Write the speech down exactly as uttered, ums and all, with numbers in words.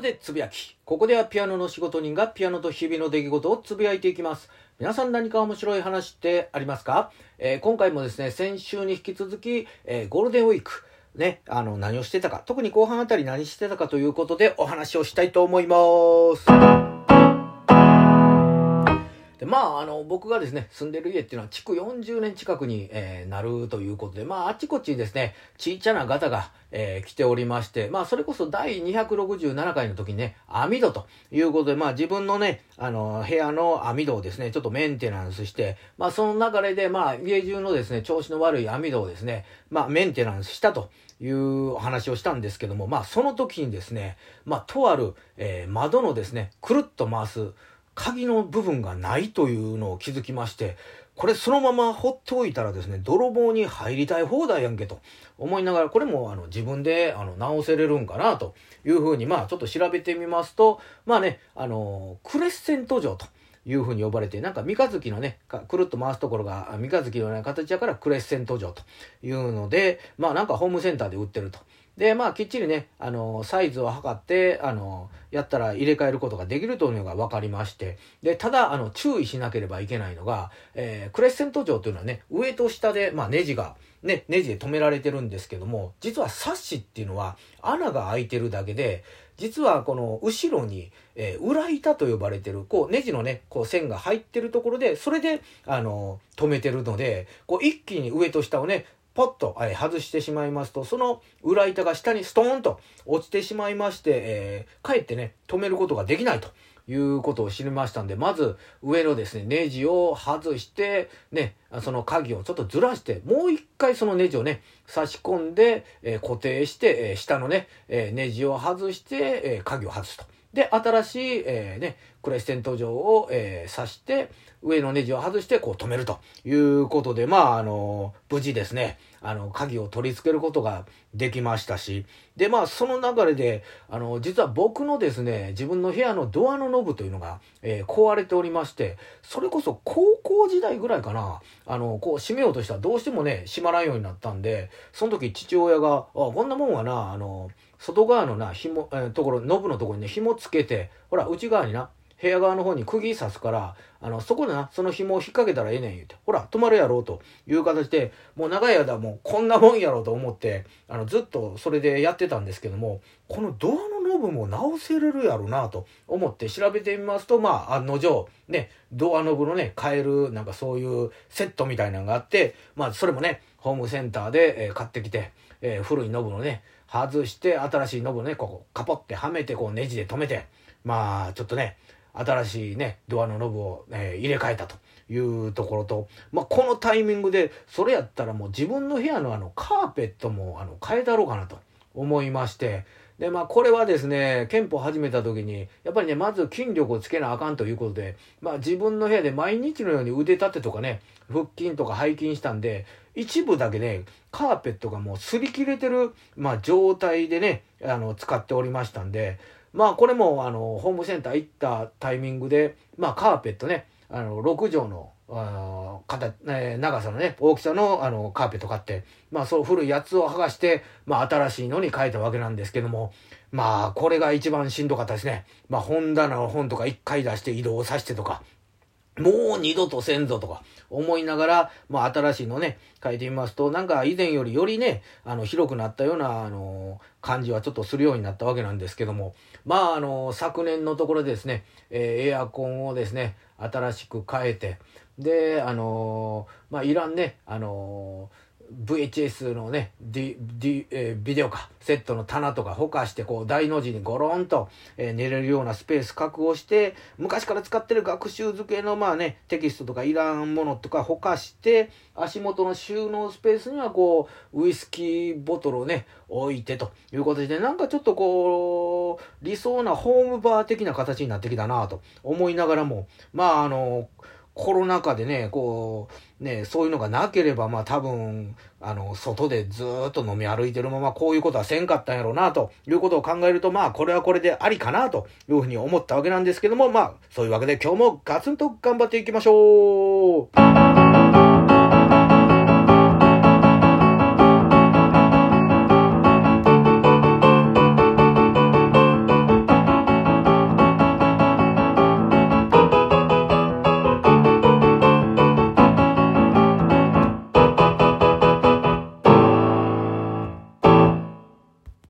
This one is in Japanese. のでつぶやき。ここではピアノの仕事人がピアノと日々の出来事をつぶやいていきます。皆さん何か面白い話ってありますか？えー、今回もですね、先週に引き続き、えー、ゴールデンウィークね、あの何をしてたか、特に後半あたり何してたかということでお話をしたいと思います。で、まあ、あの僕がですね住んでる家っていうのは築よんじゅうねん近くに、えー、なるということで、まあ、あちこちですねちいちゃなガタが、えー、来ておりまして、まあ、それこそ第にひゃくろくじゅうななかいの時にね網戸ということで、まあ、自分のねあの部屋の網戸をですねちょっとメンテナンスして、まあ、その流れで、まあ、家中のですね調子の悪い網戸をですね、まあ、メンテナンスしたというお話をしたんですけども、まあ、その時にですね、まあ、とある、えー、窓のですねくるっと回す鍵の部分がないというのを気づきまして、これそのまま放っておいたらですね泥棒に入りたい放題やんけと思いながら、これもあの自分であの直せれるんかなというふうに、まあちょっと調べてみますと、まあねあのー、クレッセント錠というふうに呼ばれて、なんか三日月のねくるっと回すところが三日月のような形だからクレッセント錠というので、まあなんかホームセンターで売ってると。で、まあきっちりねあのサイズを測ってあのやったら入れ替えることができるというのが分かりまして、でただあの注意しなければいけないのが、えー、クレッセント錠というのはね上と下で、まあ、ネジがねネジで留められてるんですけども、実はサッシっていうのは穴が開いてるだけで、実はこの後ろに、えー、裏板と呼ばれてるこうネジのねこう線が入ってるところで、それであの留めてるので、こう一気に上と下をねポッと外してしまいますと、その裏板が下にストーンと落ちてしまいまして、えー、かえってね止めることができないということを知りましたんで、まず上のですねネジを外してね、その鍵をちょっとずらしてもう一回そのネジをね差し込んで、えー、固定して、えー、下のね、えー、ネジを外して、えー、鍵を外すと。で新しい、えーね、クレッセント錠を、えー、刺して上のネジを外してこう止めるということで、まああの無事ですねあの鍵を取り付けることができましたし、でまあその流れであの実は僕のですね自分の部屋のドアのノブというのが、えー、壊れておりまして、それこそ高校時代ぐらいかな、あのこう閉めようとしたらどうしてもね閉まらんようになったんで、その時父親が「あこんなもんはなあの外側のな紐、えー、ところノブのところにね紐つけて、ほら内側にな部屋側の方に釘刺すからあのそこでなその紐を引っ掛けたらええねん」言うて、ほら止まるやろうという形で、もう長い間もうこんなもんやろうと思ってあのずっとそれでやってたんですけども、このドアのノブも直せれるやろなと思って調べてみますと、まあ案の定ねドアノブのね買えるなんかそういうセットみたいなのがあって、まあそれもねホームセンターで、えー、買ってきて、えー、古いノブのね外して新しいノブをねここカポってはめてこうネジで留めて、まあちょっとね新しいねドアのノブを、えー、入れ替えたというところと、まあ、このタイミングでそれやったらもう自分の部屋のあのカーペットもあの変えたろうかなと思いまして、でまあこれはですね憲法始めた時にやっぱりねまず筋力をつけなあかんということで、まあ、自分の部屋で毎日のように腕立てとかね腹筋とか背筋したんで、一部だけねカーペットがもう擦り切れてる、まあ、状態でねあの使っておりましたんで、まあこれもあのホームセンター行ったタイミングで、まあカーペットねあのろくじょうのあ形、えー、長さのね大きさの、あのカーペット買って、まあそう古いやつを剥がして、まあ、新しいのに変えたわけなんですけども、まあこれが一番しんどかったですね。まあ本棚の本とかいっかい出して移動させてとか。もう二度とせんぞとか思いながら、まあ、新しいのね書いてみますと、なんか以前よりよりねあの広くなったようなあの感じはちょっとするようになったわけなんですけども、まああの昨年のところですね、えー、エアコンをですね新しく変えて、であのー、まあいらんねあのーブイエイチエス のね、D D えー、ビデオかセットの棚とかほかしてこう大の字にゴロンと、えー、寝れるようなスペース確保して、昔から使ってる学習机のまあねテキストとかいらんものとかほかして、足元の収納スペースにはこうウイスキーボトルをね置いてということで、なんかちょっとこう理想なホームバー的な形になってきたなと思いながらも、まああのコロナ禍でねこうねそういうのがなければ、まあ多分あの外でずっと飲み歩いてるままこういうことはせんかったんやろうなということを考えると、まあこれはこれでありかなというふうに思ったわけなんですけども、まあそういうわけで今日もガツンと頑張っていきましょう。